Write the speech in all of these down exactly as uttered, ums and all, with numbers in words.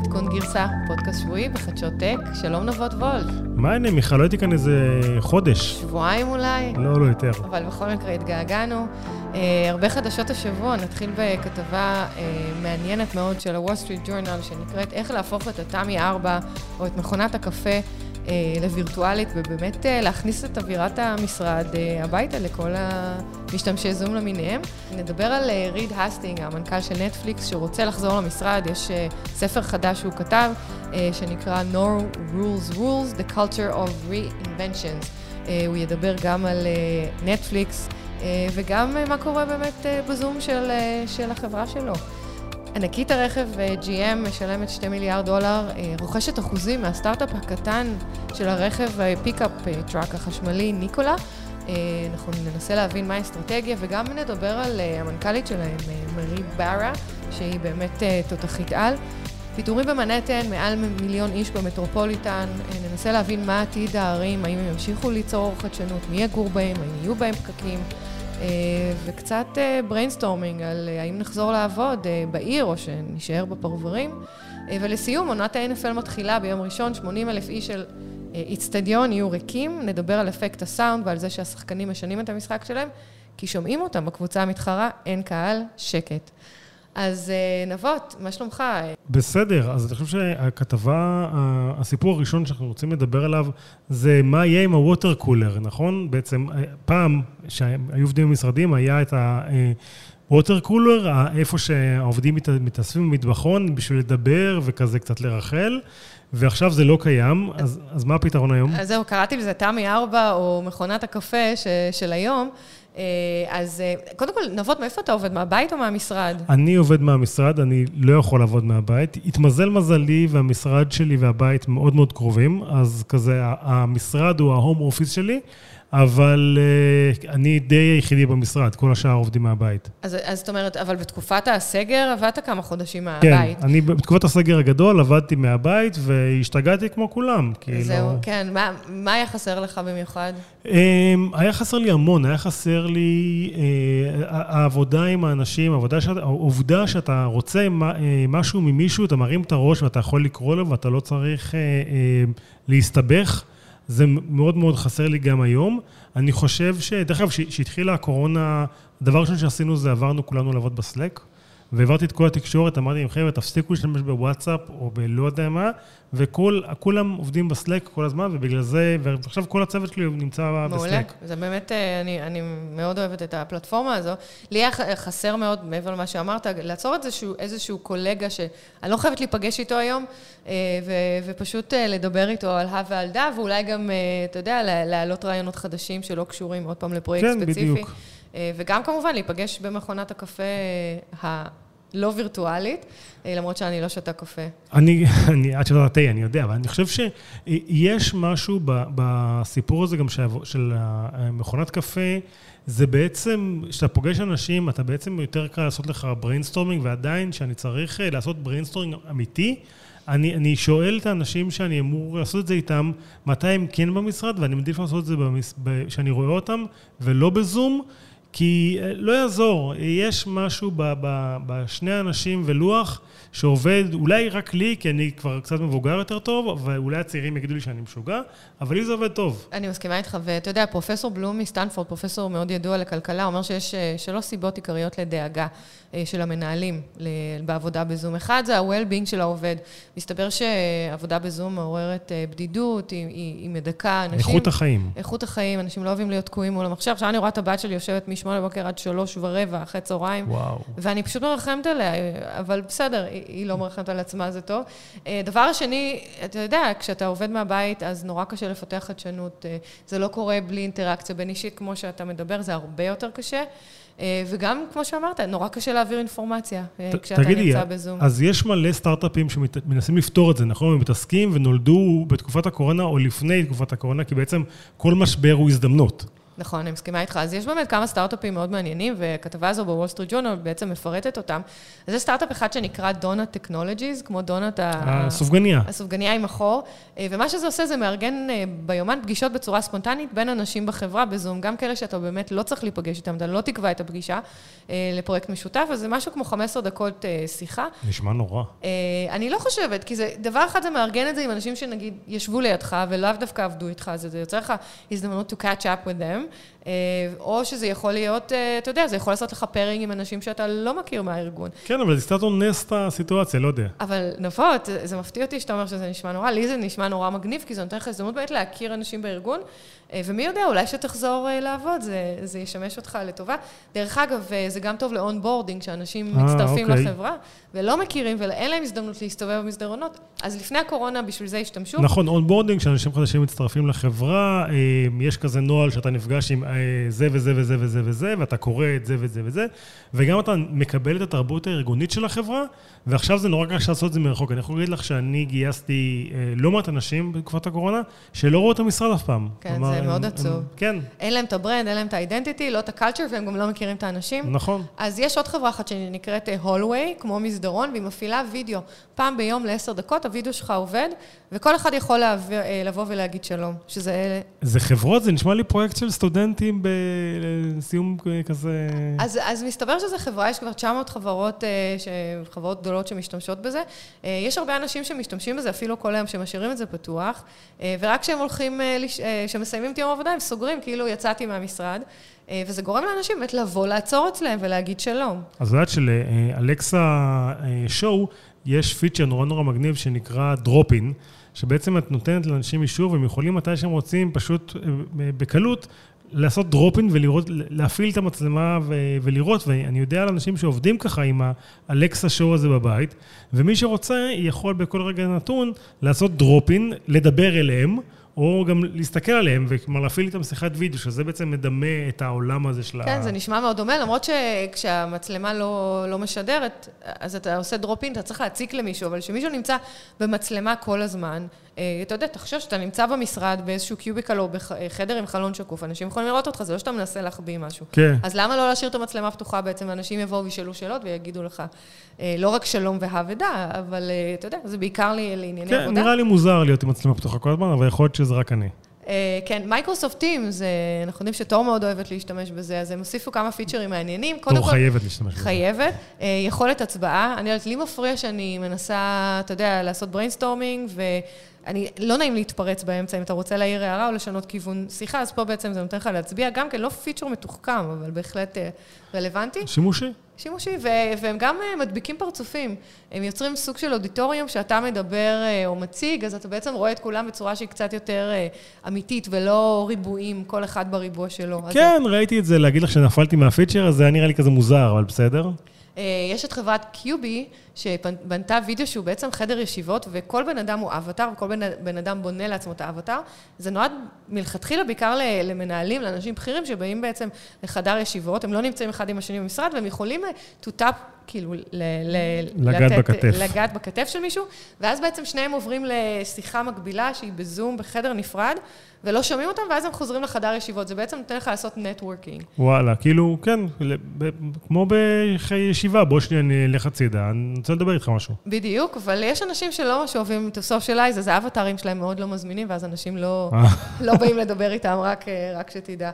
כאן עדכון גרסה, פודקאסט שבועי בחדשות טק. שלום נבות וולד. מה העניין, מיכל? לא הייתי כאן איזה חודש. שבועיים אולי? לא, לא יותר. אבל בכל מקרה התגעגענו. אה, הרבה חדשות השבוע, נתחיל בכתבה אה, מעניינת מאוד של הוול סטריט ג'ורנל, שנקראת איך להפוך את הטמי ארבע או את מכונת הקפה לווירטואלית, ובאמת להכניס את אווירת המשרד הביתה לכל המשתמשי זום למיניהם. נדבר על ריד הסטינג, המנכ"ל של נטפליקס, שרוצה לחזור למשרד. יש ספר חדש שהוא כתב, שנקרא No Rules Rules, The Culture of Reinventions. הוא ידבר גם על נטפליקס, וגם מה קורה באמת בזום של, של החברה שלו. ענקית הרכב ג'י אם משלמת שני מיליארד דולר, רוכשת אחוזים מהסטארט-אפ הקטן של הרכב פיק-אפ טראק החשמלי ניקולה. אנחנו ננסה להבין מה האסטרטגיה, וגם נדבר על המנכ"לית שלהם, מרי ברה, שהיא באמת תותחית על. פיתורים במנהטן, מעל מיליון איש במטרופוליטן, ננסה להבין מה עתיד הערים, האם הם ימשיכו ליצור חדשנות, מי יגור בהם, האם יהיו בהם פקקים. וקצת בריינסטורמינג על האם נחזור לעבוד בעיר או שנשאר בפרברים. ולסיום, עונת ה-אן אף אל מתחילה ביום ראשון, שמונים אלף איש של אצטדיון יהיו ריקים. נדבר על אפקט הסאונד ועל זה שהשחקנים משנים את המשחק שלהם, כי שומעים אותם בקבוצה המתחרה, אין קהל, שקט. אז נבות, מה שלומך? בסדר, אז אני חושב שהכתבה, הסיפור הראשון שאנחנו רוצים לדבר עליו, זה מה יהיה עם הווטר קולר, נכון? בעצם פעם שהיו עובדים במשרדים, היה את הווטר קולר, איפה שהעובדים מתאספים במטבחון בשביל לדבר וכזה קצת לרחל, ועכשיו זה לא קיים, אז, אז מה הפתרון היום? אז זהו, קראתי לזה תמי ארבע או מכונת הקפה ש, של היום, אז קודם כל, נבות, מאיפה אתה עובד? מהבית או מהמשרד? אני עובד מהמשרד, אני לא יכול לעבוד מהבית. התמזל מזלי והמשרד שלי והבית מאוד מאוד קרובים, אז כזה המשרד הוא ההום אופיס שלי, אבל אני די היחידי במשרד, כל השאר עובדים מהבית. אז, אז זאת אומרת, אבל בתקופת הסגר עבדת כמה חודשים מהבית. כן, אני בתקופת הסגר הגדול עבדתי מהבית והשתגעתי כמו כולם. זהו, כן. מה, מה היה חסר לך במיוחד? היה חסר לי המון, היה חסר לי העבודה עם האנשים, העובדה שאתה רוצה משהו ממישהו, אתה מרים את הראש ואתה יכול לקרוא לו ואתה לא צריך להסתבך. זה מאוד מאוד חסר לי גם היום. אני חושב שדרך אגב, שהתחילה הקורונה, הדבר ראשון שעשינו זה עברנו כולנו לעבוד בסלק, והעברתי את כל התקשורת, אמרתי עם חבר'ה, תפסיקו להשתמש בוואטסאפ או בלא יודע מה, וכולם עובדים בסלק כל הזמן, ובגלל זה, ועכשיו כל הצוות שלי נמצא בסלק. מעולה, זה באמת, אני, אני מאוד אוהבת את הפלטפורמה הזו. לי היה חסר מאוד, מעבר למה שאמרת, לעצור את איזשהו, איזשהו קולגה שאני לא חייבת להיפגש איתו היום, ו, ופשוט לדבר איתו על ה ועל דה, ואולי גם, אתה יודע, להעלות רעיונות חדשים שלא קשורים עוד פעם לפרויקט כן, ספציפי. בדיוק. וגם כמובן להיפגש במכונת הקפה הלא וירטואלית, למרות שאני לא שותה קפה. אני, עד שותה תה, אני יודע, אבל אני חושב שיש משהו בסיפור הזה גם של מכונת קפה, זה בעצם, כשאתה פוגש אנשים, אתה בעצם יותר קל לעשות לך בריינסטורמינג, ועדיין שאני צריך לעשות בריינסטורמינג אמיתי, אני, אני שואל את האנשים שאני אמור לעשות את זה איתם, מתי הם כן במשרד, ואני מעדיף לעשות את זה שאני רואה אותם, ולא בזום, כי לא יעזור, יש משהו ב, ב, בשני אנשים ולוח שעובד, אולי רק לי, כי אני כבר קצת מבוגר יותר טוב, ואולי הצעירים יגידו לי שאני משוגע, אבל לי זה עובד טוב. אני מסכימה איתך, ואתה יודע, פרופסור בלום מסטנפורד, פרופסור מאוד ידוע לכלכלה, אומר שיש שלוש סיבות עיקריות לדאגה של המנהלים בעבודה בזום. אחד זה ה-well-being של העובד. מסתבר שעבודה בזום מעוררת בדידות, היא, היא מדכא, אנשים... איכות החיים. איכות החיים, אנשים לא אוהבים להיות תקועים מול המחשב. עכשיו אני רואה את הבת שלי יושבת משמונה בבוקר עד שלוש ורבע, אחרי צהריים, וואו. ואני פשוט מרחמת עליה, אבל בסדר, היא, היא לא מרחמת על עצמה, זה טוב. דבר שני, אתה יודע, כשאתה עובד מהבית, אז נורא קשה לפתח חדשנות. זה לא קורה בלי אינטראקציה בין אישית, כמו שאתה מדבר, זה הרבה יותר קשה. וגם, כמו שאמרת, נורא קשה להעביר אינפורמציה כשאתה נמצא בזום. אז יש מלא סטארט-אפים שמנסים לפתור את זה, נכון? הם מתעסקים ונולדו בתקופת הקורונה או לפני תקופת הקורונה, כי בעצם כל משבר הוא הזדמנות. נכון, אני מסכימה איתך. אז יש באמת כמה סטארט-אפים מאוד מעניינים, וכתבה הזו בוול סטריט ג'ורנל בעצם מפרטת אותם. אז יש סטארט-אפ אחד שנקרא דונאט טכנולוגיז, כמו דונאט הסופגניה. הסופגניה עם החור. ומה שזה עושה זה מארגן ביומן פגישות בצורה ספונטנית בין אנשים בחברה בזום, גם כאלה שאתה באמת לא צריך להיפגש איתם, אתה לא תקבע את הפגישה לפרויקט משותף, אז זה משהו כמו חמש עשרה דקות שיחה. נשמע נורא. אני לא חושבת, כי זה, דבר אחד זה מארגן את זה עם אנשים שנגיד ישבו לידך ולאו דווקא עבדו איתך, אז זה יוצר לך הזדמנות to catch up with them. או שזה יכול להיות, אתה יודע, זה יכול לעשות לך פארינג עם אנשים שאתה לא מכיר מהארגון. כן, אבל זה קצת אונס את הסיטואציה, לא יודע. אבל נפות, זה מפתיע אותי שאתה אומר שזה נשמע נורא, לי זה נשמע נורא מגניב, כי זה נותן לך הזדמנות באמת להכיר אנשים בארגון, ומי יודע, אולי שתחזור לעבוד, זה, זה ישמש אותך לטובה. דרך אגב, זה גם טוב לאונבורדינג, שאנשים מצטרפים לחברה, ולא מכירים, ואין להם הזדמנות להסתובב במסדרונות. אז לפני הקורונה, בשביל זה השתמשו. נכון, אונבורדינג, שאנשים חדשים מצטרפים לחברה, יש כזה נועל שאתה נפגש עם זה וזה וזה וזה וזה, ואתה קורא את זה וזה וזה, וגם אתה מקבל את התרבות הארגונית של החברה, ועכשיו זה נורא קשה לעשות את זה מרחוק. אני יכול להגיד לך שאני גייסתי לא מעט אנשים בתקופת הקורונה, שלא ראו את המשרד אף פעם. כן, זה מאוד עצוב. כן. אין להם את הברנד, אין להם את האידנטיטי, לא את הקלצ'ר, והם גם לא מכירים את האנשים. נכון. אז יש עוד חברה אחת שנקראת הולווי, כמו מסדרון, והיא מפעילה וידאו. פעם ביום לעשר דקות, הוידאו שלך עובד, וכל אחד יכול לבוא ולהגיד שלום, שזה... זה חברות, זה נשמע לי פרויקט של סטודנטים בסיום כזה... אז, אז מסתבר שזה חברה, יש כבר תשע מאות חברות, חברות גדולות שמשתמשות בזה. יש הרבה אנשים שמשתמשים בזה, אפילו כל היום, שמשאירים את זה פתוח, ורק כשהם הולכים, שמסיימים את יום העבודה, הם סוגרים, כאילו יצאתי מהמשרד, וזה גורם לאנשים באמת לבוא, לעצור אצלם ולהגיד שלום. אז יודעת שלאלקסה שואו, יש פיצ'ר נורא נורא מגניב שנקרא דרופין, שבעצם את נותנת לאנשים אישור, והם יכולים מתי שהם רוצים, פשוט בקלות, לעשות דרופין ולראות, להפעיל את המצלמה ולראות, ואני יודע על אנשים שעובדים ככה עם האלקסה שואו הזה בבית, ומי שרוצה יכול בכל רגע נתון לעשות דרופין, לדבר אליהם, או גם להסתכל עליהם, וכלומר להפעיל איתם שיחת וידאו, שזה בעצם מדמה את העולם הזה של ה... כן, זה נשמע מאוד דומה, למרות שכשהמצלמה לא, לא משדרת, אז אתה עושה דרופין, אתה צריך להציק למישהו, אבל שמישהו נמצא במצלמה כל הזמן, אתה יודע, תחשוב שאתה נמצא במשרד באיזשהו קיוביקל או בחדר עם חלון שקוף, אנשים יכולים לראות אותך, זה לא שאתה מנסה להחביא משהו. כן. אז למה לא להשאיר את המצלמה פתוחה בעצם, ואנשים יבואו וישאלו שאלות ויגידו לך, לא רק שלום והבדה, אבל אתה יודע, זה בעיקר לענייני עבודה. כן, נראה לי מוזר להיות עם מצלמה פתוחה כל הזמן, אבל יכול להיות שזה רק אני. כן, מייקרוסופט טימס, אנחנו יודעים שתור מאוד אוהבת להשתמש בזה, אז הם הוסיפו כמה פיצ'רים מעניינים. תור חייבת להשתמש בזה. חייבת. יכולת הצבעה. אני יודעת, לי מפריע שאני מנסה, אתה יודע, לעשות בריינסטורמינג, ואני, לא נעים להתפרץ באמצע, אם אתה רוצה להעיר הערה או לשנות כיוון שיחה, אז פה בעצם זה נותן לך להצביע. גם כן, לא פיצ'ר מתוחכם, אבל בהחלט רלוונטי. שימושי. שימושי, והם גם מדביקים פרצופים. הם יוצרים סוג של אודיטוריום שאתה מדבר או מציג, אז אתה בעצם רואה את כולם בצורה שהיא קצת יותר אמיתית, ולא ריבועים, כל אחד בריבוע שלו. כן, ראיתי את זה, להגיד לך שנפלתי מהפיצ'ר, אז זה נראה לי כזה מוזר, אבל בסדר? יש את חברת קיובי, שבנתה וידאו שהוא בעצם חדר ישיבות, וכל בן אדם הוא אבטר, וכל בן אדם בונה לעצמו את האבטר. זה נועד מלכתחילה בעיקר למנהלים, לאנשים בכירים שבאים בעצם לחדר ישיבות, הם לא נמצאים אחד עם השני במשרד, והם יכולים to tap, כאילו, לגעת בכתף של מישהו, ואז בעצם שניהם עוברים לשיחה מקבילה, שהיא בזום, בחדר נפרד, ולא שומעים אותם, ואז הם חוזרים לחדר ישיבות. זה בעצם נותן לך לעשות נטוורקינג. וואלה, כאילו, כן, כמו בישיבה, בוא שנייה נלך הצידה, אני רוצה לדבר איתך משהו. בדיוק, אבל יש אנשים שלא שאוהבים את הסושיאלייז, אז האבטרים שלהם מאוד לא מזמינים, ואז אנשים לא באים לדבר איתם, רק שתדע.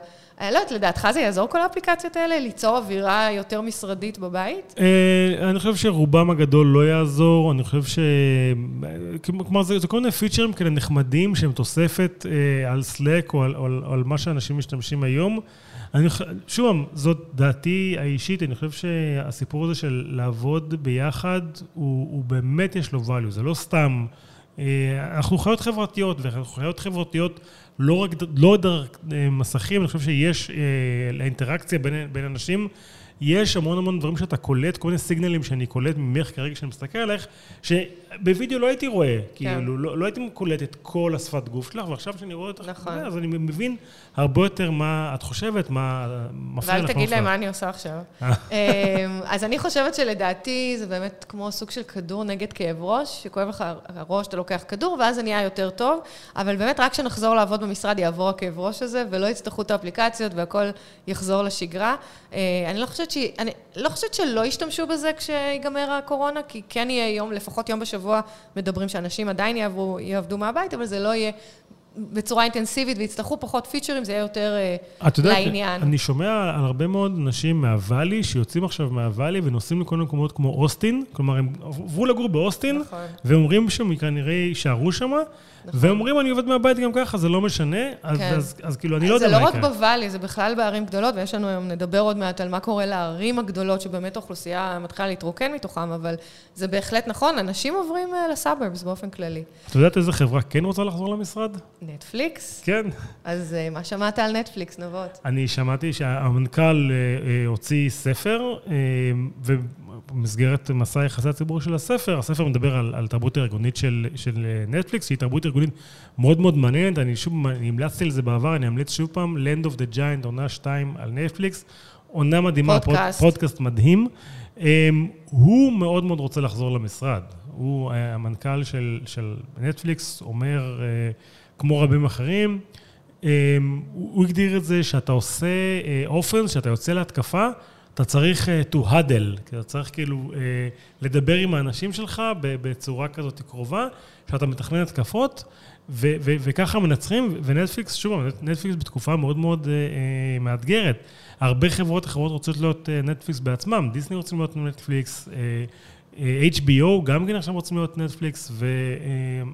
לא, לדעתך זה יעזור כל האפליקציות האלה, ליצור אווירה יותר משרדית בבית? אני חושב שרובם הגדול לא יעזור, אני חושב ש... כלומר, זה כל מיני פיצ'רים כאלה נחמדים, שהם תוספת על סלק או על מה שאנשים משתמשים היום. שוב, זאת דעתי האישית, אני חושב שהסיפור הזה של לעבוד ביחד, הוא באמת יש לו value, זה לא סתם... אנחנו חיות חברתיות, ואנחנו חיות חברתיות לא רק, לא דרך מסכים, אני חושב שיש לאינטראקציה בין, בין אנשים יש המון המון דברים שאתה קולט, כל מיני סיגנלים שאני קולט ממך כרגע שאני מסתכל עליך, שבווידאו לא הייתי רואה, כאילו, לא הייתי קולט את כל השפת גוף שלך, ועכשיו שאני רואה אותך, אז אני מבין הרבה יותר מה את חושבת, מה מפריע לך. ואל תגיד להם מה אני עושה עכשיו. אז אני חושבת שלדעתי זה באמת כמו סוג של כדור נגד כאב ראש, שכואב לך הראש, אתה לוקח כדור, ואז זה נהיה יותר טוב, אבל באמת רק כשנחזור לעבוד במשרד יעבור הכאב ראש הזה, ולא יצטרכו את האפליקציות והכל יחזור לשגרה. אני לא חושבת שהיא, אני לא חושבת שלא ישתמשו בזה כשיגמר הקורונה, כי כן יהיה יום, לפחות יום בשבוע, מדברים שאנשים עדיין יעברו, יעבדו מהבית, אבל זה לא יהיה בצורה אינטנסיבית, ויצטרכו פחות פיצ'רים, זה יהיה יותר לעניין. אני שומע על הרבה מאוד אנשים מהוואלי, שיוצאים עכשיו מהוואלי ונוסעים לכל מקומות כמו אוסטין, כלומר, הם עברו לגור באוסטין, ואומרים שהם כנראה יישארו שמה, ואומרים, אני עובד מהבית גם ככה, זה לא משנה, אז כאילו, אני לא יודע מה יקרה. זה לא רק בוואלי, זה בכלל בערים גדולות, ויש לנו היום, נדבר עוד מעט על מה קורה לערים הגדולות, שבאמת האוכלוסייה מתחילה להתרוקן מתוכם, אבל זה בהחלט נכון, אנשים עוברים לסאברבס באופן כללי. את יודעת איזה חברה כן רוצה לחזור למשרד? נטפליקס? כן. אז מה שמעת על נטפליקס, נבות? אני שמעתי שהמנכ"ל הוציא ספר, ובמסגרת מסע יחסי הציבור של הספר, הספר מדבר על, על תרבות הארגונית של, של נטפליקס, שהיא תרבות ארגונית מאוד מאוד מעניינת, אני שוב, אני המלצתי לזה בעבר, אני אמליץ שוב פעם, Land of the Giants, עונה שתיים על נטפליקס, עונה מדהימה, פודקאסט, פודקאסט מדהים, הוא מאוד מאוד רוצה לחזור למשרד, הוא המנכ"ל של, של נטפליקס, אומר... כמו רבים אחרים, הוא הגדיר את זה שאתה עושה אופנס, שאתה יוצא להתקפה, אתה צריך to huddle, כי אתה צריך כאילו לדבר עם האנשים שלך בצורה כזאת קרובה, שאתה מתכנן התקפות, ו- ו- וככה מנצחים, ונטפליקס, שוב, נטפליקס בתקופה מאוד מאוד מאתגרת. הרבה חברות אחרות רוצות להיות נטפליקס בעצמם, דיסני רוצים להיות נטפליקס, אייץ' בי או, גם כן עכשיו רוצים להיות נטפליקס,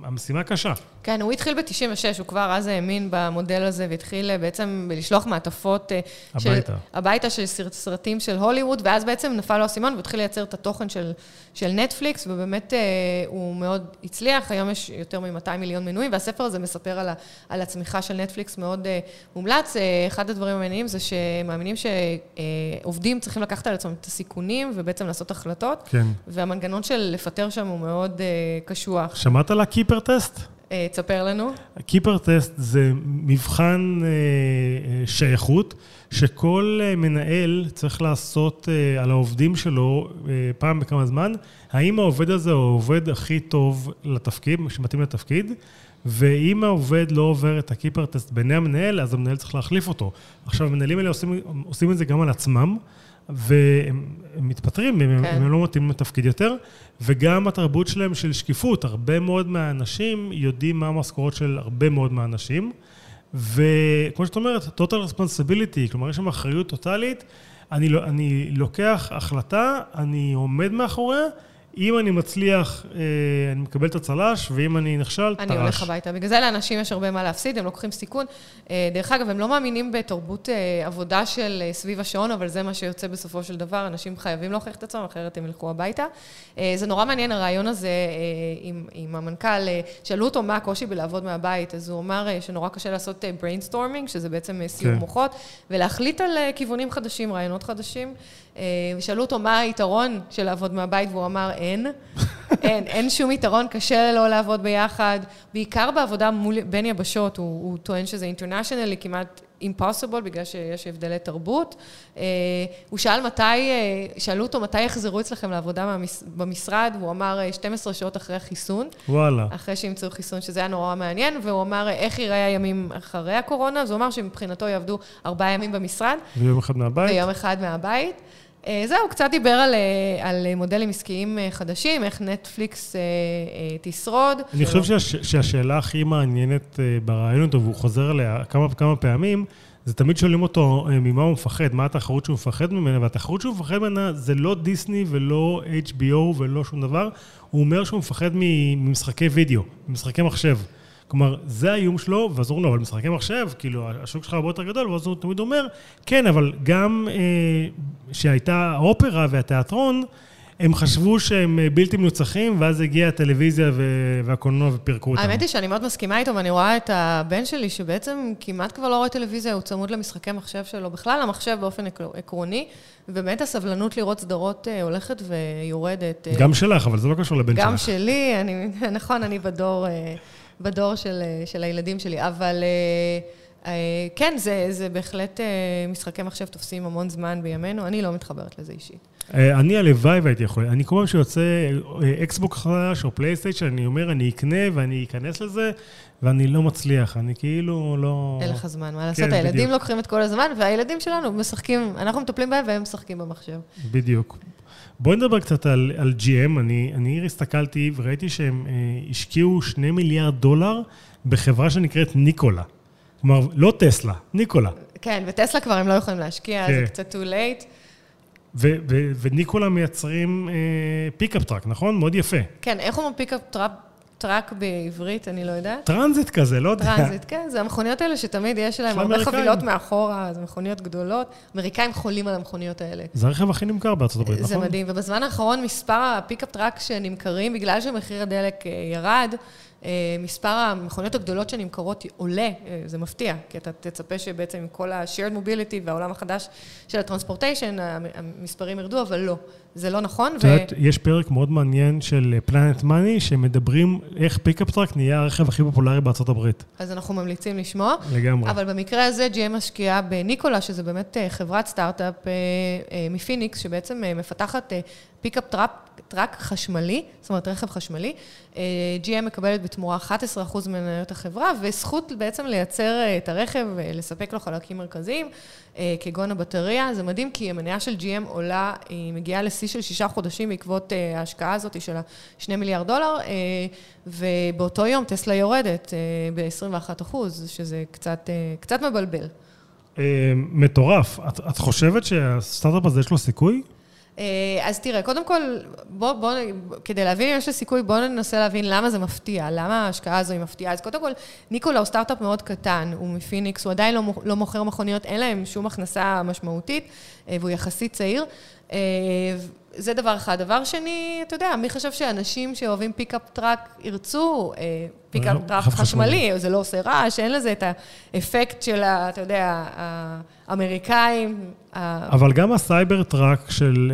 והמשימה קשה. כן, הוא התחיל ב-תשעים ושש, הוא כבר אז האמין במודל הזה, והתחיל בעצם לשלוח מעטפות הביתה. של, הביתה של סרטים של הוליווד, ואז בעצם נפל לו הסימון, והוא התחיל לייצר את התוכן של, של נטפליקס, ובאמת הוא מאוד הצליח, היום יש יותר מ-מאתיים מיליון מנויים, והספר הזה מספר על, ה, על הצמיחה של נטפליקס, מאוד מומלץ. אחד הדברים המעניינים זה שמאמינים שעובדים צריכים לקחת על עצמם את הסיכונים, ובעצם לעשות החלטות, כן. המנגנון של לפטר שם הוא מאוד קשוח. שמעת על הקיפר טסט? תספר לנו. הקיפר טסט זה מבחן שייכות, שכל מנהל צריך לעשות על העובדים שלו פעם בכמה זמן, האם העובד הזה הוא העובד הכי טוב לתפקיד, שמתאים לתפקיד, ואם העובד לא עובר את הקיפר טסט בעיני המנהל, אז המנהל צריך להחליף אותו. עכשיו, המנהלים האלה עושים, עושים את זה גם על עצמם, והם מתפטרים, כן. הם לא מתאים לתפקיד יותר, וגם התרבות שלהם של שקיפות, הרבה מאוד מהאנשים יודעים מה המשכורות של הרבה מאוד מהאנשים, וכמו שאת אומרת, total responsibility, כלומר יש שם אחריות טוטלית, אני, אני לוקח החלטה, אני עומד מאחוריה, אם אני מצליח, אני מקבל את הצלש, ואם אני נכשל, תרש. אני הולך הביתה. בגלל זה לאנשים יש הרבה מה להפסיד, הם לוקחים סיכון. דרך אגב, הם לא מאמינים בתרבות עבודה של סביב השעון, אבל זה מה שיוצא בסופו של דבר. אנשים חייבים להוכיח את עצמם, אחרת הם ילכו הביתה. זה נורא מעניין, הרעיון הזה עם, עם המנכ"ל, שאלו אותו מה הקושי בלעבוד מהבית, אז הוא אמר שנורא קשה לעשות brainstorming, שזה בעצם סיום מוחות, ולהחליט על כיוונים חדשים, רעיונות חדשים. ושאלו אותו מה היתרון של לעבוד מהבית, והוא אמר, אין, אין, אין שום יתרון, קשה לא לעבוד ביחד, בעיקר בעבודה מול, בין יבשות, הוא, הוא טוען שזה אינטרנשיונלי, כמעט impossible, בגלל שיש הבדלי תרבות. הוא שאל מתי, שאלו אותו מתי יחזרו אצלכם לעבודה במשרד, והוא אמר שתים עשרה שעות אחרי החיסון. וואלה. אחרי שימצאו חיסון, שזה היה נורא מעניין, והוא אמר איך ייראה הימים אחרי הקורונה, אז הוא אמר שמבחינתו יעבדו ארבעה ימים במשרד. ויום אחד מהבית. ויום אחד מהבית. זהו, קצת דיבר על, על מודלים עסקיים חדשים, איך נטפליקס תשרוד. אני חושב שהש, שהשאלה הכי מעניינת ברעיון אותו, והוא חוזר עליה כמה, כמה פעמים, זה תמיד שואלים אותו ממה הוא מפחד, מה התחרות שהוא מפחד ממנה, והתחרות שהוא מפחד ממנה זה לא דיסני ולא אייץ' בי או ולא שום דבר, הוא אומר שהוא מפחד ממשחקי וידאו, ממשחקי מחשב. כלומר, זה האיום שלו, ואז הוא לא, אבל משחקים עכשיו, כאילו, השוק שלך הרבה יותר גדול, ואז הוא תמיד אומר, כן, אבל גם אה, שהייתה האופרה והתיאטרון, הם חשבו שהם בלתי מנוצחים, ואז הגיעה הטלוויזיה והקולנוע ופרקו אותם. האמת היא שאני מאוד מסכימה איתו, ואני רואה את הבן שלי, שבעצם כמעט כבר לא רואה טלוויזיה, הוא צמוד למשחקי מחשב שלו, בכלל המחשב באופן עקרוני, ובאמת הסבלנות לראות סדרות הולכת ויורדת. גם שלך, אבל זה לא קשור לבן שלך. גם שלי, נכון, אני בדור של הילדים שלי, אבל... כן, זה, זה בהחלט משחקי מחשב תופסים המון זמן בימינו, אני לא מתחברת לזה אישית. אני הלוואי והייתי יכול, אני כל פעם שיוצא אקסבוק חדש או פלייסטיישן, אני אומר, אני אקנה ואני אכנס לזה, ואני לא מצליח, אני כאילו לא... אין לך זמן, מה לעשות? הילדים לוקחים את כל הזמן, והילדים שלנו משחקים, אנחנו מטפלים בהם והם משחקים במחשב. בדיוק. בואי נדבר קצת על, על ג'י אם, אני, אני הסתכלתי וראיתי שהם השקיעו שני מיליארד דולר בחברה שנקראת ניקולה. כלומר, לא טסלה, ניקולה. כן, וטסלה כבר הם לא יכולים להשקיע, זה קצת too late. וניקולה מייצרים פיקאפ טראק, נכון? מאוד יפה. כן, איך אומרים פיקאפ טראק בעברית, אני לא יודעת. טרנזיט כזה, לא יודע. טרנזיט, כן, זה המכוניות האלה שתמיד יש להם הרבה חבילות מאחורה, זה מכוניות גדולות. אמריקאים חולים על המכוניות האלה. זה הרכב הכי נמכר בארצות הברית, נכון? זה מדהים, ובזמן האחרון מספר הפיקאפ טראק שנמכרים, בגלל שמחיר הדלק ירד, מספר המכוניות הגדולות שנמכרות עולה, זה מפתיע, כי אתה תצפה שבעצם עם כל ה-shared mobility והעולם החדש של הטרנספורטיישן, המספרים ירדו, אבל לא, זה לא נכון. ו... יש פרק מאוד מעניין של Planet Money, שמדברים איך פיקאפ טראק נהיה הרכב הכי פופולרי בארצות הברית. אז אנחנו ממליצים לשמוע. לגמרי. אבל במקרה הזה, ג'י אם השקיעה בניקולה, שזה באמת חברת סטארט-אפ מפיניקס, שבעצם מפתחת פיקאפ טראק, טראק חשמלי, זאת אומרת רכב חשמלי, ג'י אם מקבלת בתמורה אחת עשרה אחוז מניות החברה, וזכות בעצם לייצר את הרכב, לספק לו חלקים מרכזיים, כגון הבטריה. זה מדהים, כי המניה של ג'י אם עולה, היא מגיעה לשיא של שישה חודשים בעקבות ההשקעה הזאת של שני מיליארד דולר, ובאותו יום טסלה יורדת ב-עשרים ואחד אחוז, שזה קצת, קצת מבלבל. מטורף. את, את חושבת שהסטארט-אפ הזה יש לו סיכוי? אז תראה, קודם כל, בוא, בוא, כדי להבין אם יש לסיכוי, בוא ננסה להבין למה זה מפתיע, למה ההשקעה הזו היא מפתיעה. אז קודם כל, ניקולה הוא סטארט-אפ מאוד קטן, הוא מפיניקס, הוא עדיין לא מוכר מכוניות, אין להם שום הכנסה משמעותית, והוא יחסית צעיר. זה דבר אחד. דבר שני, אתה יודע, מי חשב שאנשים שאוהבים פיק-אפ טראק ירצו פיק-אפ טראק חשמלי, זה לא עושה רעש, אין לזה את האפקט של, אתה יודע, האמריקאים. אבל גם הסייבר טראק של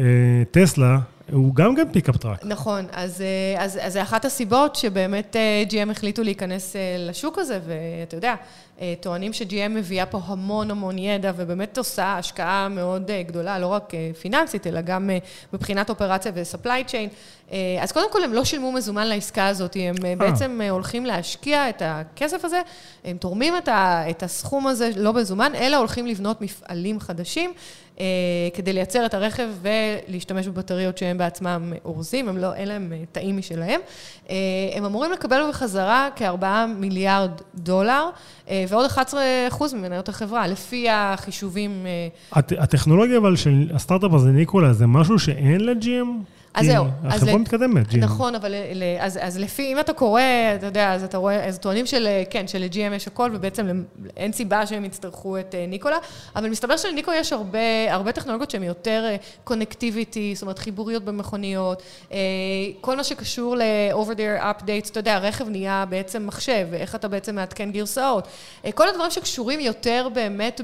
טסלה, הוא גם גם פיק-אפ טראק. נכון, אז זה אחת הסיבות שבאמת ג'י אם החליטו להיכנס לשוק הזה, ואתה יודע, טוענים ש-ג'י אם מביאה פה המון המון ידע, ובאמת עושה השקעה מאוד גדולה, לא רק פיננסית, אלא גם מבחינת אופרציה ו-supply chain. אז קודם כל, הם לא שילמו מזומן לעסקה הזאת, הם בעצם הולכים להשקיע את הכסף הזה, הם תורמים את הסכום הזה לא מזומן, אלא הולכים לבנות מפעלים חדשים, כדי לייצר את הרכב ולהשתמש בבטריות שהם בעצמם אורזים, הם לא, אין להם תאים משלהם. הם אמורים לקבל בחזרה כארבעה מיליארד דולר, ועוד אחת עשרה אחוז ממניות החברה, לפי החישובים... הטכנולוגיה אבל של הסטארט-אפ הזה, ניקולה, זה משהו שאין ל-ג'י אם? אז זהו. החברה מתקדמת, ג'י אם. נכון, אבל אז לפי, אם אתה קורא, אתה יודע, אז אתה רואה, אז טוענים של, כן, של-ג'י אם יש הכל, ובעצם אין סיבה שהם יצטרכו את ניקולה, אבל מסתבר שלניקולה יש הרבה טכנולוגיות שהן יותר קונקטיביטי, זאת אומרת, חיבוריות במכוניות, כל מה שקשור ל-over-there updates, אתה יודע, הרכב נהיה בעצם מחשב, ואיך אתה בעצם מעדכן גרסאות, כל הדברים שקשורים יותר באמת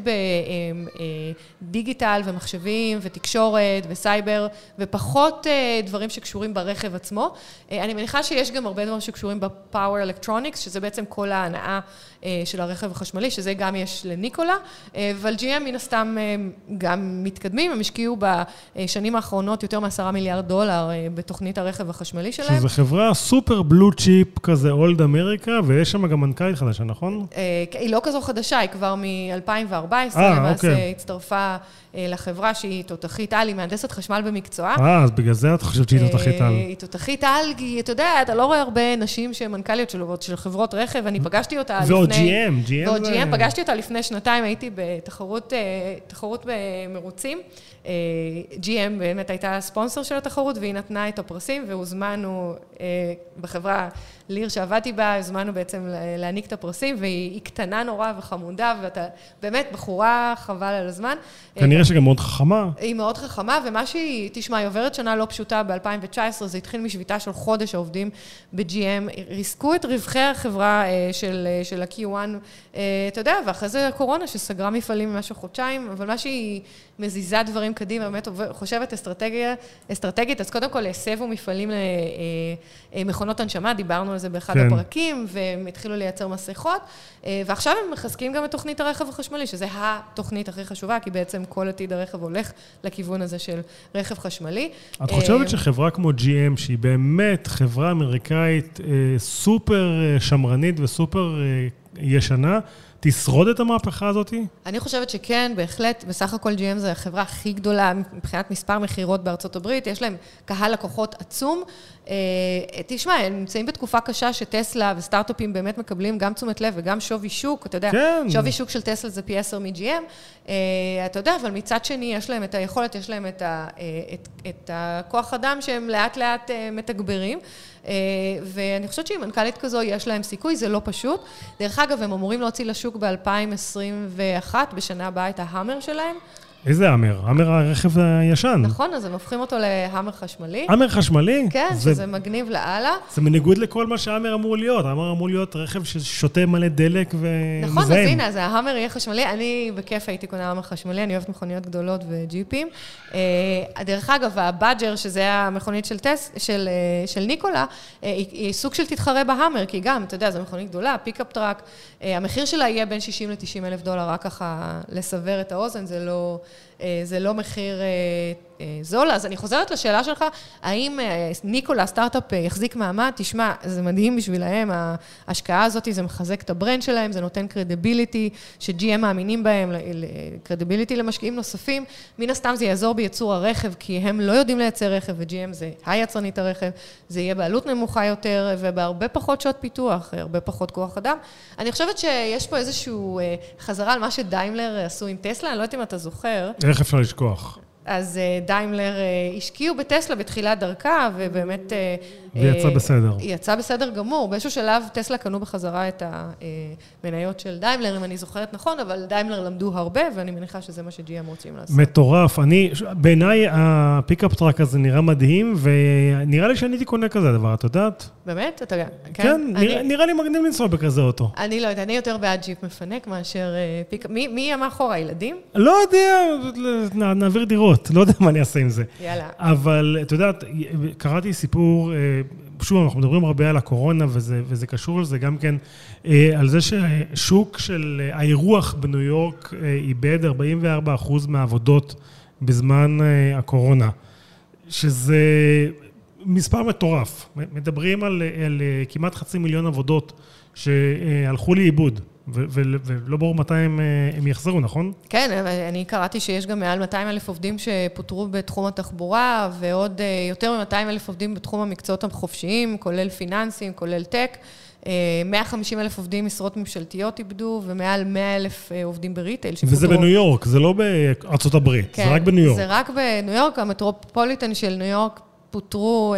בדיגיטל ומחשבים ותקשורת וסייבר, ופחות דברים שקשורים ברכב עצמו. אני מניחה שיש גם הרבה דברים שקשורים בפאוור אלקטרוניקס, שזה בעצם כל ההנאה של הרכב החשמלי, שזה גם יש לניקולה, אבל ג'י אם מן הסתם גם מתקדמים, הם השקיעו בשנים האחרונות יותר מעשרה מיליארד דולר בתוכנית הרכב החשמלי שלהם. שזו חברה סופר בלו צ'יפ כזה, אולד אמריקה, ויש שם גם מנכ"לית חדשה, נכון? היא לא כזו חדשה, היא כבר מ-אלפיים וארבע עשרה, למעשה הצטרפה לחברה שהיא תותחית על, היא מהנדסת חשמל במקצועה. אה, אז בגלל זה את חושבת שהיא תותחית על? היא תותחית על, כי אתה יודע, אתה לא רואה הרבה נשים שמנכ"ליות של חברות רכב, אני פגשתי אותה לפני... ועוד ג'י אם, פגשתי אותה לפני שנתיים, הייתי בתחרות במרוצים, ג'י אם באמת הייתה הספונסר של התחרות, והיא נתנה את הפרסים, והוזמנו בחברה ליר שעבדתי בה, הזמנו בעצם להעניק את הפרסים, והיא קטנה נורא וחמודה, ואתה באמת בחורה חבל על הזמן. כנראה שגם מאוד חכמה. היא מאוד חכמה, ומה שהיא, תשמע, היא עוברת שנה לא פשוטה שביתה ב-אלפיים תשע עשרה, זה התחיל משביתה של חודש העובדים ב-ג'י אם, ריסקו את רווחי החברה של, של ה-קיו וואן, אתה יודע, ואחרי זה הקורונה שסגרה מפעלים ממשך חודשיים, אבל מה שהיא מזיזה דברים קדימה, באמת חושבת אסטרטגיה, אסטרטגית, אז קודם כל להסבו מפעלים למכונות הנשמה, דיברנו על זה באחד כן. הפרקים, והם התחילו לייצר מסכות, ועכשיו הם מחזקים גם את תוכנית הרכב החשמלי, שזה התוכנית הכי חשובה, כי בעצם כל עתיד הרכב הולך לכיוון הזה של רכב חשמלי. את חושבת שחברה כמו ג'י אם, שהיא באמת חברה אמריקאית סופר שמרנית וסופר ישנה, תשרוד את המהפכה הזאת? אני חושבת שכן, בהחלט, בסך הכל ג'י אם זה החברה הכי גדולה מבחינת מספר מחירות בארצות הברית, יש להם קהל לקוחות עצום. תשמע, הם נמצאים בתקופה קשה שטסלה וסטארט-אפים באמת מקבלים גם תשומת לב וגם שווי שוק, אתה יודע, שווי שוק של טסלה זה פי עשר מ-ג'י אם, אתה יודע, אבל מצד שני יש להם את היכולת, יש להם את הכוח אדם שהם לאט לאט מתגברים, ואני חושבת שהיא מנכלית כזו, יש להם סיכוי, זה לא פשוט. דרך אגב, הם אמורים להוציא לשוק ב-אלפיים עשרים ואחת, בשנה הבאה את ההאמר שלהם. איזה האמר? האמר הרכב הישן. נכון, אז הם הופכים אותו להאמר חשמלי. האמר חשמלי? כן, זה... שזה מגניב לאללה. זה מניגוד לכל מה שהאמר אמור להיות. האמר אמור להיות רכב ששותה מלא דלק ומזהם. נכון, אז הנה, אז ההאמר יהיה חשמלי. אני בכיף הייתי קונה האמר חשמלי, אני אוהבת מכוניות גדולות וג'יפים. דרך אגב, הבאג'ר, שזה המכונית של, טס, של, של ניקולה, היא סוג של תתחרה בהאמר, כי גם, אתה יודע, זו מכונית גדולה, פיק-אפ טראק, המחיר שלה יהיה בין שישים לתשעים אלף דולר, רק ככה לסבר את האוזן, זה לא... זה לא מחיר זול, אז אני חוזרת לשאלה שלך, האם ניקולה, סטארט-אפ, יחזיק מעמד? תשמע, זה מדהים בשבילהם, ההשקעה הזאת, זה מחזק את הברנד שלהם, זה נותן קרדיביליטי, ש-ג'י אם מאמינים בהם, קרדיביליטי למשקיעים נוספים, מן הסתם זה יעזור בייצור הרכב, כי הם לא יודעים לייצר רכב, ו-ג'י אם זה היצרנית הרכב, זה יהיה בעלות נמוכה יותר, ובהרבה פחות שעות פיתוח, הרבה פחות כוח אדם. אני חושבת שיש פה איזשהו חזרה על מה שדיימלר עשו עם טסלה, אני לא יודעת אם אתה זוכר. איך אפשר לשכוח? אז דיימלר השקיעו בטסלה בתחילת דרכה, ובאמת... ויצא בסדר. יצא בסדר גמור. באיזשהו שלב טסלה קנו בחזרה את המניות של דיימלר, אם אני זוכרת נכון, אבל דיימלר למדו הרבה, ואני מניחה שזה מה שג'י אם רוצים לעשות. מטורף. אני, בעיניי הפיקאפ טראק הזה נראה מדהים, ונראה לי שאני תיקונה כזה הדבר, את יודעת? באמת? אתה... כן, נראה לי מגניב לנסוע בכזה אותו. אני לא יודע, אני יותר בעד ג'יפ מפנק מאשר פיקאפ. מי מאחורה, הילדים? לא יודע, נעביר דירות. לא יודע מה אני אעשה עם זה. יאללה. אבל, את יודעת, קראתי סיפור, שוב, אנחנו מדברים הרבה על הקורונה, וזה, וזה קשור לזה גם כן, על זה ששוק של האירוח בניו יורק איבד ארבעים וארבעה אחוז מהעבודות בזמן הקורונה, שזה מספר מטורף. מדברים על, על כמעט חצי מיליון עבודות שהלכו לאיבוד. ולא ברור מתי הם יחזרו, נכון? כן, אני קראתי שיש גם מעל מאתיים אלף עובדים שפוטרו בתחום התחבורה, ועוד יותר מ-מאתיים אלף עובדים בתחום המקצועות החופשיים, כולל פיננסים, כולל טק. מאה וחמישים אלף עובדים משרות ממשלתיות איבדו, ומעל מאה אלף עובדים בריטייל. וזה בניו יורק, זה לא בארצות הברית, זה רק בניו יורק. זה רק בניו יורק, המטרופוליטן של ניו יורק, פוטרו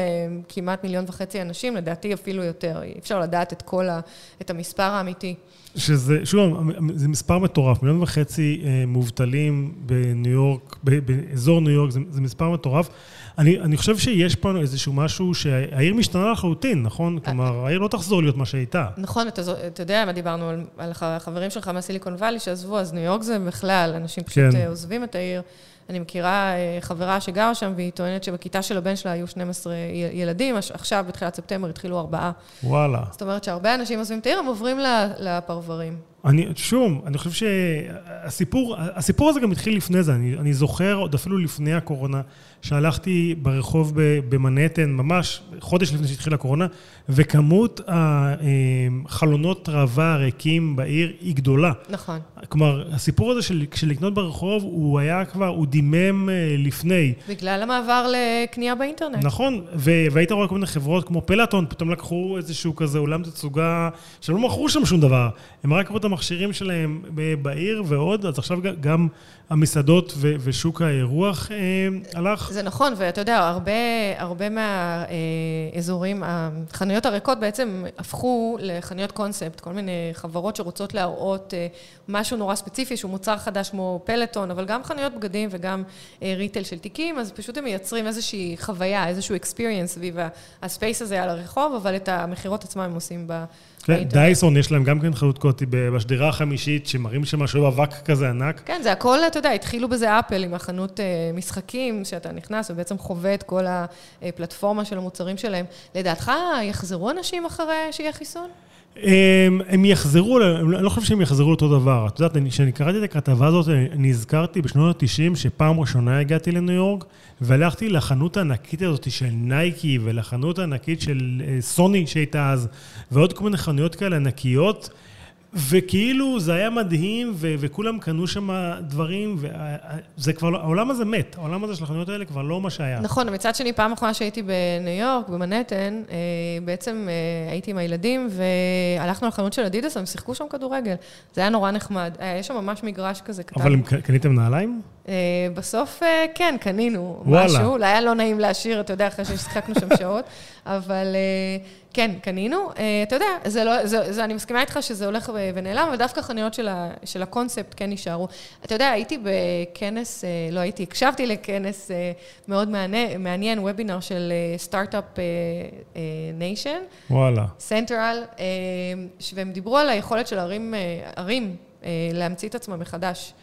כמעט מיליון וחצי אנשים, לדעתי אפילו יותר. אפשר לדעת את כל ה... את המספר האמיתי. שזה, שוב, זה מספר מטורף. מיליון וחצי מובטלים בניו יורק, באזור ניו יורק, זה, זה מספר מטורף. אני, אני חושב שיש פה איזשהו משהו שהעיר משתנה לחלוטין, נכון? כלומר, העיר לא תחזור להיות מה שהייתה. נכון, אתה, אתה יודע מה דיברנו על, על החברים שלך מהסיליקון ואלי שעזבו, אז ניו יורק זה בכלל, אנשים פשוט כן. עוזבים את העיר. אני מכירה חברה שגרה שם, והיא טוענת שבכיתה של הבן שלה היו שנים עשר ילדים, עכשיו בתחילת ספטמבר התחילו ארבעה. וואלה. זאת אומרת שהרבה אנשים עוזבים את העיר, הם עוברים לפרברים. אני, שום, אני חושב שהסיפור, הסיפור הזה גם התחיל לפני זה, אני, אני זוכר עוד אפילו לפני הקורונה, שהלכתי ברחוב במנהטן, ממש חודש לפני שהתחילה הקורונה, וכמות החלונות רעבה הריקים בעיר היא גדולה. נכון. כלומר, הסיפור הזה של, של לקנות ברחוב, הוא היה כבר, הוא דימם לפני. בגלל המעבר לקנייה באינטרנט. נכון, והיית רואה כל מיני חברות כמו פלטון, פתאום לקחו איזשהו כזה עולם תצוגה, שלא מכרו שם שום דבר, הם רק רואים המכשירים שלהם בעיר ועוד, אז עכשיו גם המסעדות ושוק האירוח הלך. זה נכון, ואתה יודע, הרבה, הרבה מהאזורים, החנויות הריקות בעצם הפכו לחנויות קונספט, כל מיני חברות שרוצות להראות משהו נורא ספציפי, שהוא מוצר חדש כמו פלטון, אבל גם חנויות בגדים וגם ריטל של תיקים, אז פשוט הם מייצרים איזושהי חוויה, איזשהו experience סביב הספייס הזה על הרחוב, אבל את המחירות עצמם הם עושים ב... דייסון, יש להם גם כן חנות קוטי בשדירה החמישית, שמראים שמשהו אבק כזה ענק. כן, זה הכל, אתה יודע, התחילו בזה אפל עם החנות משחקים, שאתה נכנס ובעצם חווה את כל הפלטפורמה של המוצרים שלהם. לדעתך, יחזרו אנשים אחרי שיהיה חיסון? הם יחזרו, אני לא חושב שהם יחזרו אותו דבר. את יודעת, כשאני קראתי את הכתבה הזאת, נזכרתי בשנות ה-תשעים שפעם ראשונה הגעתי לניו יורק, והלכתי לחנות הענקית הזאת של נייקי, ולחנות הענקית של סוני שהייתה אז, ועוד כל מיני חנויות כאלה ענקיות, וכאילו זה היה מדהים, וכולם קנו שם דברים, וזה כבר לא, העולם הזה מת, העולם הזה של החנויות האלה כבר לא מה שהיה. נכון, מצד שני, פעם אחרונה שהייתי בניו יורק, במנהטן, בעצם הייתי עם הילדים, והלכנו לחנות של אדידס, הם שיחקו שם כדורגל. זה היה נורא נחמד, היה שם ממש מגרש כזה קטן. אבל קניתם נעליים? בסוף, כן, קנינו משהו, היה לא נעים להשאיר, אתה יודע, אחרי ששיחקנו שם שעות, אבל... כן, קנינו. אתה יודע, זה לא, זה, זה, אני מסכימה איתך שזה הולך ונעלם, אבל דווקא חנויות של ה, של הקונספט כן נשארו. אתה יודע, הייתי בכנס, לא הייתי, הקשבתי לכנס מאוד מעניין, מעניין, וובינר של Startup Nation. וואלה. Central, והם דיברו על היכולת של ערים, ערים להמציא את עצמם מחדש.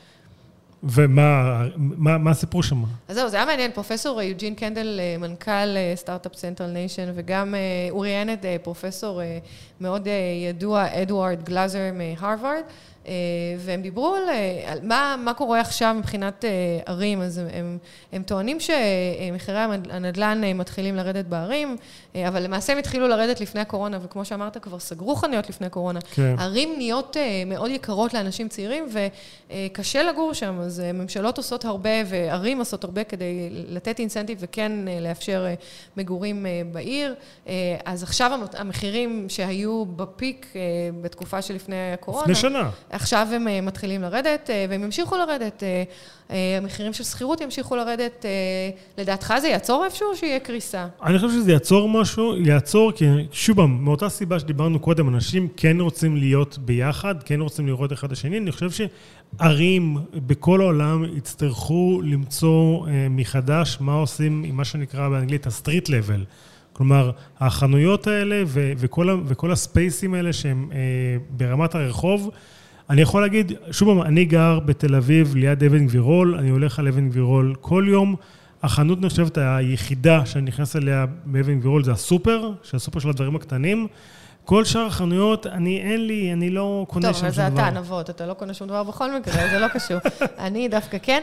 ומה מה, מה הסיפור שם? אז זהו, זה היה מעניין. פרופסור יוג'ין קנדל, מנכ"ל סטארט-אפ סנטרל ניישן, וגם אורי ענד, פרופסור מאוד ידוע, אדוארד גלאזר מהרווארד, והם דיברו על, על מה, מה קורה עכשיו מבחינת ערים. אז הם, הם טוענים שמחירי הנדלן מתחילים לרדת בערים, אבל למעשה הם התחילו לרדת לפני הקורונה, וכמו שאמרת, כבר סגרו חנויות לפני הקורונה. כן. ערים נהיות מאוד יקרות לאנשים צעירים, וקשה לגור שם, אז ממשלות עושות הרבה, וערים עושות הרבה כדי לתת אינסנטיב, וכן לאפשר מגורים בעיר. אז עכשיו המחירים שהיו בפיק בתקופה שלפני הקורונה... לפני שנה. עכשיו הם מתחילים לרדת, והם ימשיכו לרדת. המחירים של שכירות ימשיכו לרדת. לדעתך זה יעצור איפשהו או שיהיה קריסה? אני חושב שזה יעצור משהו, יעצור, כי שוב, מאותה סיבה שדיברנו קודם, אנשים כן רוצים להיות ביחד, כן רוצים לראות אחד השני. אני חושב שערים בכל העולם יצטרכו למצוא מחדש מה עושים עם מה שנקרא באנגלית הסטריט לבל. כלומר, החנויות האלה וכל הספייסים האלה שהם ברמת הרחוב, אני יכול להגיד, שוב, אני גר בתל אביב ליד אבן גבירול, אני הולך על אבן גבירול כל יום, החנות נחשבת היחידה שאני נכנס אליה באבן גבירול זה הסופר, שהסופר של הדברים הקטנים, כל שאר החנויות, אני אין לי, אני לא קונה שם שום דבר. טוב, אבל זה אתה נבות, אתה לא קונה שום דבר בכל מקרה, זה לא קשור. אני דווקא כן.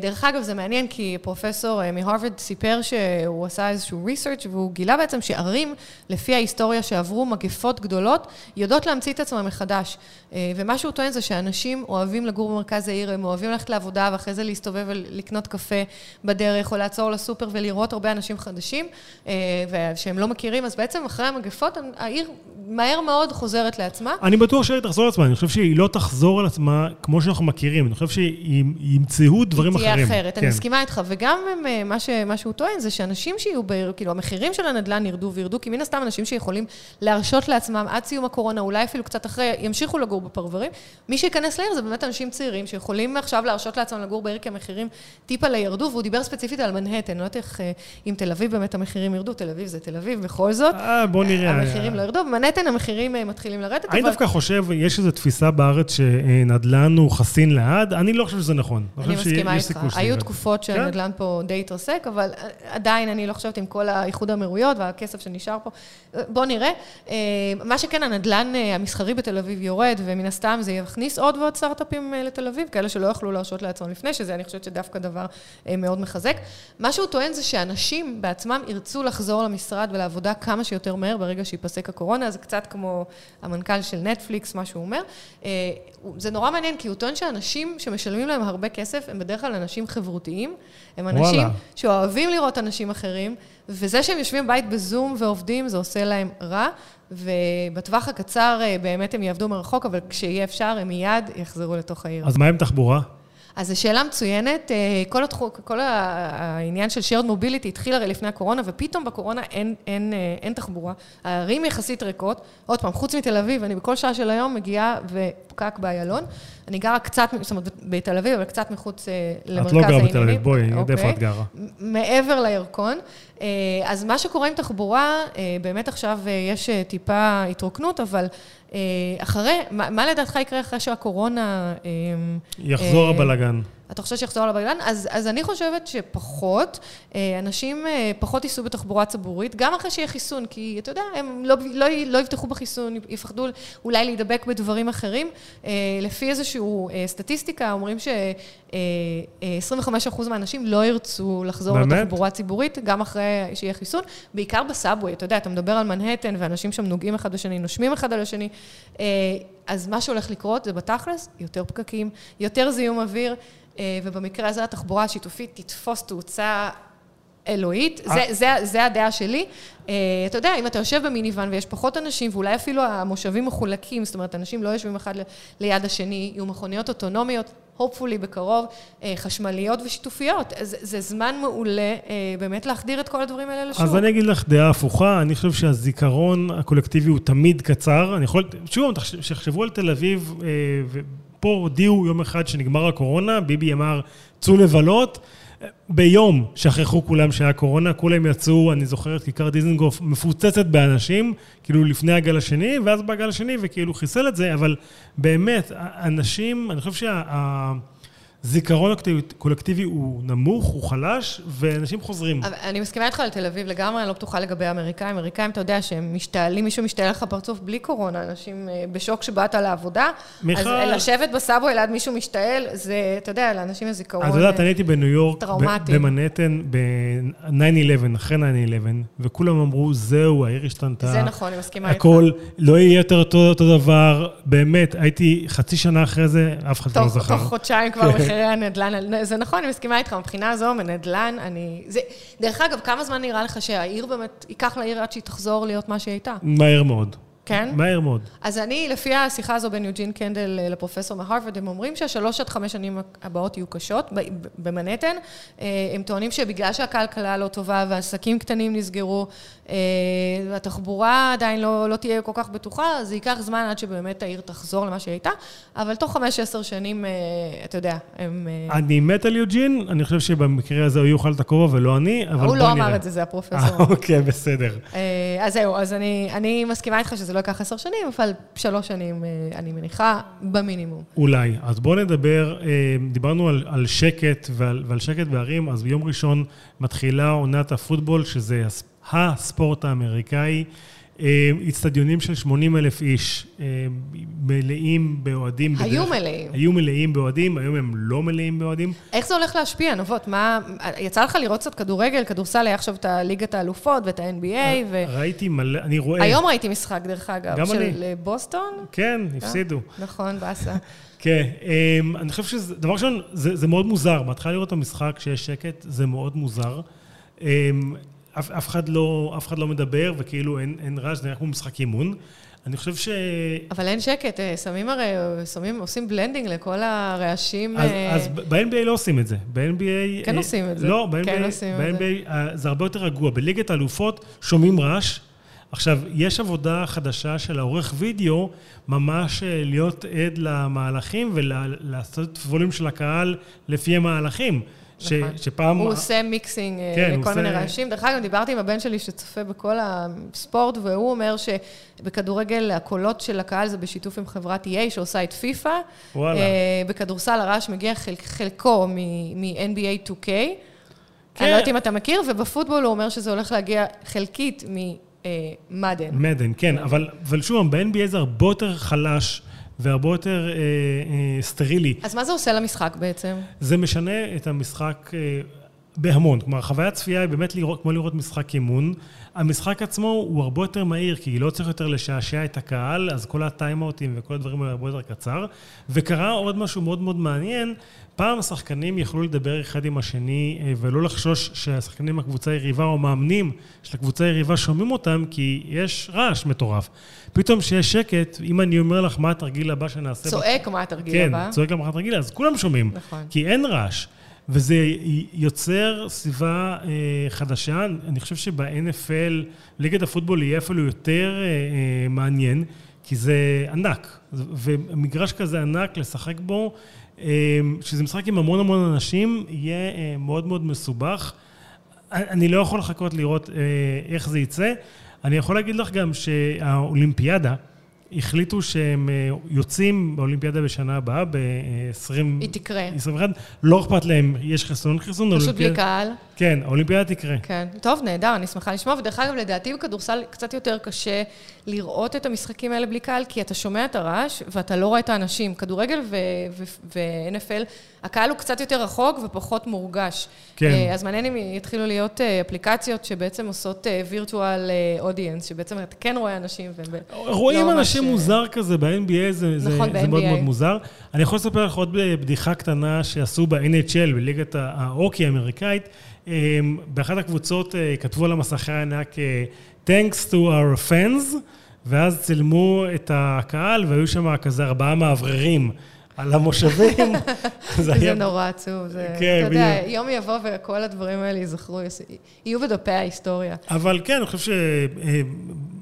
דרך אגב, זה מעניין, כי פרופסור מהרווארד סיפר שהוא עשה איזשהו ריסרצ' והוא גילה בעצם שערים, לפי ההיסטוריה שעברו מגפות גדולות, יודעות להמציא את עצמם מחדש. ומה שהוא טוען זה שאנשים אוהבים לגור במרכז העיר, הם אוהבים ללכת לעבודה, ואחרי זה להסתובב ולקנות קפה בדרך, או לעצור לסופר ולראות הרבה אנשים חדשים, ושהם לא מכירים. אז בעצם אחרי המגפות, העיר מהר מאוד חוזרת לעצמה. אני בטוח שהיא תחזור על עצמה, אני חושב שהיא לא תחזור על עצמה כמו שאנחנו מכירים, אני חושב שימצאו דברים אחרים. היא תהיה אחרת, אני מסכימה איתך, וגם מה שהוא טוען זה שאנשים שיהיו, כאילו המחירים של הנדל"ן ירדו וירדו, כי מן הסתם אנשים שיכולים להרשות לעצמם עד סיום הקורונה, אולי אפילו קצת אחרי, ימשיכו לגור בפרברים, מי שיכנס לעיר זה באמת אנשים צעירים שיכולים עכשיו להרשות לעצמם לגור בעיר כי המחירים טיפה לירדו, והוא דיבר ספציפית על מנהטן, לא יודעת איך אם תל אביב באמת המחירים ירדו, תל אביב זה תל אביב, בכל זאת, המחירים לא ירדו, נתן, המחירים מתחילים לרדת. אני דווקא חושב, יש איזו תפיסה בארץ שנדל"ן הוא חסין לעד, אני לא חושב שזה נכון. אני מסכימה איתך. היו תקופות שהנדל"ן פה די התרסק, אבל עדיין אני לא חושבת עם כל האיחוד האמירויות והכסף שנשאר פה. בוא נראה. מה שכן, הנדל"ן המסחרי בתל אביב יורד, ומן הסתם זה יכניס עוד ועוד סטארט-אפים לתל אביב, כאלה שלא יכלו להרשות לעצמם לפני שזה, אני חושבת שדווקא דבר מאוד מחזק. מה שהוא טוען זה שאנשים בעצמם ירצו לחזור למשרד ולעבודה כמה שיותר מהר ברגע שיפסק הקורונה. זה קצת כמו המנכ"ל של נטפליקס, מה שהוא אומר. זה נורא מעניין, כי הוא טוען שאנשים שמשלמים להם הרבה כסף, הם בדרך כלל אנשים חברותיים, הם אנשים שאוהבים לראות אנשים אחרים, וזה שהם יושבים בית בזום ועובדים, זה עושה להם רע, ובטווח הקצר באמת הם יעבדו מרחוק, אבל כשיהיה אפשר, הם מיד יחזרו לתוך העיר. אז מה עם תחבורה? אז השאלה מצוינת, כל, התחוק, כל העניין של shared mobility התחיל הרי לפני הקורונה, ופתאום בקורונה אין, אין, אין תחבורה. הערים יחסית ריקות, עוד פעם, חוץ מתל אביב, אני בכל שעה של היום מגיעה ופקק באיילון. אני גרה קצת, זאת אומרת, בתל אביב, אבל קצת מחוץ למרכז העניינים. את לא גרה בתל אביב, בואי, אוקיי. איפה את גרה? מעבר לירקון. אז מה שקורה עם תחבורה, באמת עכשיו יש טיפה התרוקנות, אבל אחרי, מה, מה לדעתך יקרה אחרי שהקורונה... יחזור הבלגן. אתה חושב שיחזור הבלגן? אז, אז אני חושבת שפחות, אנשים פחות ייסעו בתחבורה ציבורית, גם אחרי שיהיה חיסון, כי אתה יודע, הם לא, לא, לא יבטחו בחיסון, יפחדו אולי להידבק בדברים אחרים. לפי איזשהו סטטיסטיקה, אומרים ש-עשרים וחמישה אחוז מהאנשים לא ירצו לחזור לתחבורה ציבורית, גם אחרי שיהיה חיסון, בעיקר בסאבווי, אתה יודע, אתה מדבר על מנהטן, ואנשים שם נוגעים אחד לשני, נושמים אחד על השני, אז מה שהולך לקרות זה בתכלס, יותר פקקים, יותר זיהום אוויר, ובמקרה הזה התחבורה השיתופית תתפוס תאוצה אלוהית, זה, זה, זה הדעה שלי. אתה יודע, אם אתה יושב במיניוון ויש פחות אנשים, ואולי אפילו המושבים מחולקים, זאת אומרת, אנשים לא יושבים אחד ליד השני, יהיו מכוניות אוטונומיות, hopefully בקרוב, חשמליות ושיתופיות. זה, זה זמן מעולה באמת להחדיר את כל הדברים האלה לשוק. אז אני אגיד לך דעה הפוכה, אני חושב שהזיכרון הקולקטיבי הוא תמיד קצר. אני יכול, שוב, שחשבו על תל אביב, ופה הודיעו יום אחד שנגמר הקורונה, ביבי אמר, צאו לבלות, ביום שכחו כולם שהיה קורונה, כולם יצאו, אני זוכרת, כיכר דיזנגוף מפוצצת באנשים, כאילו לפני הגל השני, ואז בגל השני, וכאילו חיסל את זה, אבל באמת, אנשים, אני חושב שהזיכרון הקולקטיבי הוא נמוך, הוא חלש, ואנשים חוזרים. אני מסכימה איתך על תל אביב לגמרי, אני לא בטוחה לגבי אמריקאים. אמריקאים, אתה יודע, שהם משתעלים, מישהו משתעל לך פרצוף בלי קורונה, אנשים בשוק שבאת על העבודה, אז לשבת בסאבו אלעד מישהו משתעל, זה, אתה יודע, לאנשים הזיכרון... אז אתה יודעת, אני הייתי בניו יורק, במנהטן, ב-תשע אחת עשרה, אחרי תשע אחת עשרה, וכולם אמרו, זהו, העיר השתנתה. זה נכון, אני מסכימה איתך. הכל, לא יהיה יותר אותו דבר, באמת, הייתי חצי שנה אחרי זה, אף אחד לא זכר. תוך חודשיים כבר מחירי הנדל"ן, זה נכון, אני מסכימה איתך, מבחינה הזו, מנדל"ן, אני... דרך אגב, כמה זמן נראה לך שהעיר באמת, ייקח לעיר עד שהיא תחזור להיות מה שהיא הייתה? מהר מאוד. כן? מהר מאוד. אז אני, לפי השיחה הזו בין יוג'ין קנדל לפרופסור מהרווארד, הם אומרים שהשלוש עד חמש שנים הבאות יהיו קשות במנהטן. הם טוענים שבגלל שהכלכלה לא טובה והעסקים קטנים נסגרו, התחבורה עדיין לא, לא תהיה כל כך בטוחה, זה ייקח זמן עד שבאמת העיר תחזור למה שהיא הייתה, אבל תוך חמש עשר שנים, אתה יודע, הם... אני מת על יוג'ין, אני חושב שבמקרה הזה הוא יוכל את הכובע ולא אני, אבל הוא לא אמר את זה, זה הפרופסור. אוקיי, בסדר. אז זהו, אז אני, אני מסכימה איתך שזה לא ייקח עשר שנים, אבל שלוש שנים אני מניחה במינימום. אולי. אז בואו נדבר, דיברנו על, על שקט ועל, ועל שקט בערים, אז ביום ראשון מתחילה עונת הפוטבול, שזה הספורט האמריקאי, אצטדיונים של שמונים אלף איש, מלאים באוהדים. היו בדרך, מלאים. היו מלאים באוהדים, היום הם לא מלאים באוהדים. איך זה הולך להשפיע, נבות? מה, יצא לך לראות קצת כדורגל, כדורסל, עכשיו את הליגת האלופות ואת ה-אן בי איי. ו... ראיתי מלא, אני רואה... היום ראיתי משחק דרך אגב. גם של אני. בוסטון? כן, הפסידו. נכון, באסה. כן, אני חושב שזה, דבר ראשון, זה, זה מאוד מוזר. בהתחלה לראות את המשחק שיש שקט, זה מאוד מוזר. אף, אף אחד לא, אף אחד לא מדבר, וכאילו אין, אין רעש, זה היה כמו משחק אימון. אני חושב ש... אבל אין שקט, שמים הרי, שמים, עושים בלנדינג לכל הרעשים... אז, אה... אז ב-אן בי איי לא עושים את זה. ב-אן בי איי... כן אה... עושים את זה. לא, ב-אן בי איי, כן ב-אן בי איי זה. זה הרבה יותר רגוע. בליגת האלופות שומעים רעש. עכשיו, יש עבודה חדשה של העורך וידאו, ממש להיות עד למהלכים ולעשות פבולים של הקהל לפי המהלכים. ש, שפעם... הוא עושה מיקסינג כן, לכל עושה... מיני רעשים. דרך אגב, דיברתי עם הבן שלי שצופה בכל הספורט, והוא אומר שבכדורגל הקולות של הקהל זה בשיתוף עם חברת אי איי שעושה את פיפה. וואלה. בכדורסל הרעש מגיע חלק, חלקו מ-אן בי איי טו קיי. כן. אני לא יודעת אם אתה מכיר, ובפוטבול הוא אומר שזה הולך להגיע חלקית ממדן. מדן, כן. אבל, אבל שוב, ב-אן בי איי זה הרבה יותר חלש, והרבה יותר אה, אה, סטרילי. אז מה זה עושה למשחק בעצם? זה משנה את המשחק אה, בהמון. כלומר, חוויית צפייה היא באמת לראות, כמו לראות משחק אימון. המשחק עצמו הוא הרבה יותר מהיר, כי לא צריך יותר לשעשע את הקהל, אז כל הטיימאוטים וכל הדברים האלה הרבה יותר קצר. וקרה עוד משהו מאוד מאוד מעניין, פעם השחקנים יכלו לדבר אחד עם השני, ולא לחשוש שהשחקנים הקבוצה היריבה או מאמנים של הקבוצה היריבה שומעים אותם, כי יש רעש מטורף. פתאום שיש שקט, אם אני אומר לך מה התרגיל הבא שנעשה... צועק מה התרגיל הבא. כן, צועק מה התרגיל, אז כולם שומעים, כי אין רעש. וזה יוצר סביבה חדשה. אני חושב שב-אן אף אל, ליגת הפוטבול יהיה אפילו יותר מעניין, כי זה ענק. ומגרש כזה ענק לשחק בו, שזה משחק עם המון המון אנשים, יהיה מאוד מאוד מסובך. אני לא יכול לחכות לראות איך זה יצא. אני יכול להגיד לך גם שהאולימפיאדה, החליטו שהם יוצאים באולימפיאדה בשנה הבאה, ב-עשרים... היא תקרה. עשרים ואחת, לא אכפת להם, יש חיסון, חיסון. פשוט בלי קהל. כן, האולימפיאדה תקרה. כן, טוב, נהדר, אני שמחה לשמוע, ודרך אגב, לדעתי בכדורסל קצת יותר קשה לראות את המשחקים האלה בלי קהל, כי אתה שומע את הרעש, ואתה לא רואה את האנשים. כדורגל ו-אן אף אל, הקהל הוא קצת יותר רחוק ופחות מורגש. כן. אז מעניין אם יתחילו להיות אפליקציות שבעצם עושות virtual audience, שבעצם אתה כן רואה אנשים, רואים אנשים מוזר כזה, ב-אן בי איי זה מאוד מאוד מוזר. אני יכול לספר לך עוד בדיחה קטנה שעשו ב-אן אייץ' אל, בליגת האוקי האמריקאית, באחת הקבוצות כתבו על המסכי הענק Thanks to our fans, ואז צילמו את הקהל, והיו שם כזה ארבעה מעבררים על המושבים. זה נורא עצוב. אתה יודע, יום יבוא וכל הדברים האלה יזכרו, יהיו בדפי ההיסטוריה. אבל כן, אני חושב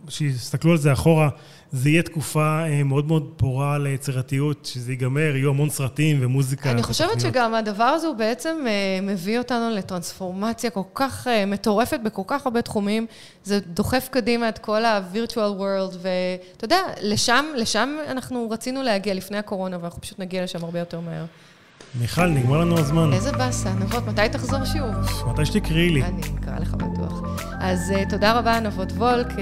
שיסתכלו על זה אחורה, זה יהיה תקופה מאוד מאוד פורה ליצירתיות, שזה ייגמר, יהיו המון סרטים ומוזיקה. אני חושבת שגם הדבר הזה הוא בעצם מביא אותנו לטרנספורמציה כל כך מטורפת בכל כך הרבה תחומים, זה דוחף קדימה את כל ה-virtual world, ואתה יודע, לשם, לשם אנחנו רצינו להגיע לפני הקורונה, ואנחנו פשוט נגיע לשם הרבה יותר מהר. מיכל, נגמר לנו הזמן. איזה בסה, נבות, מתי תחזור שוב? מתי שתקראי לי. אני אקרא לך בטוח. אז uh, תודה רבה, נבות וולק, uh,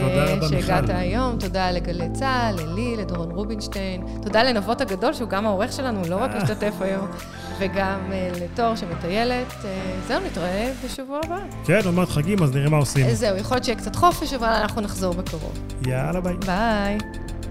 שהגעת היום. תודה לגלי צהל, ללי, לדורון רובינשטיין. תודה לנבות הגדול, שהוא גם העורך שלנו, לא רק משתתף היום. וגם uh, לתור שמטיילת. Uh, זהו, נתראה בשבוע הבא. כן, נאמרת חגים, אז נראה מה עושים. זהו, יכול להיות שיהיה קצת חופש, אבל אנחנו נחזור בקרוב. יאללה, ביי. ביי.